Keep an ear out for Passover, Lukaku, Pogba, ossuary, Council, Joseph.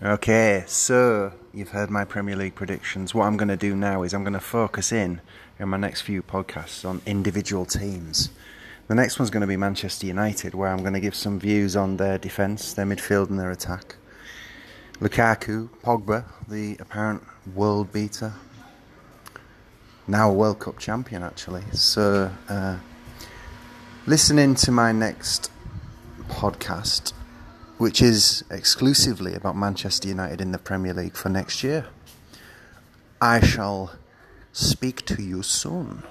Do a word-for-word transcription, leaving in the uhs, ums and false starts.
Okay, so you've heard my Premier League predictions. What I'm going to do now is I'm going to focus in in my next few podcasts on individual teams. The next one's going to be Manchester United, where I'm going to give some views on their defence, their midfield and their attack. Lukaku, Pogba, the apparent world beater, now a World Cup champion actually. So uh, listen in to my next podcast, which is exclusively about Manchester United in the Premier League for next year. I shall speak to you soon.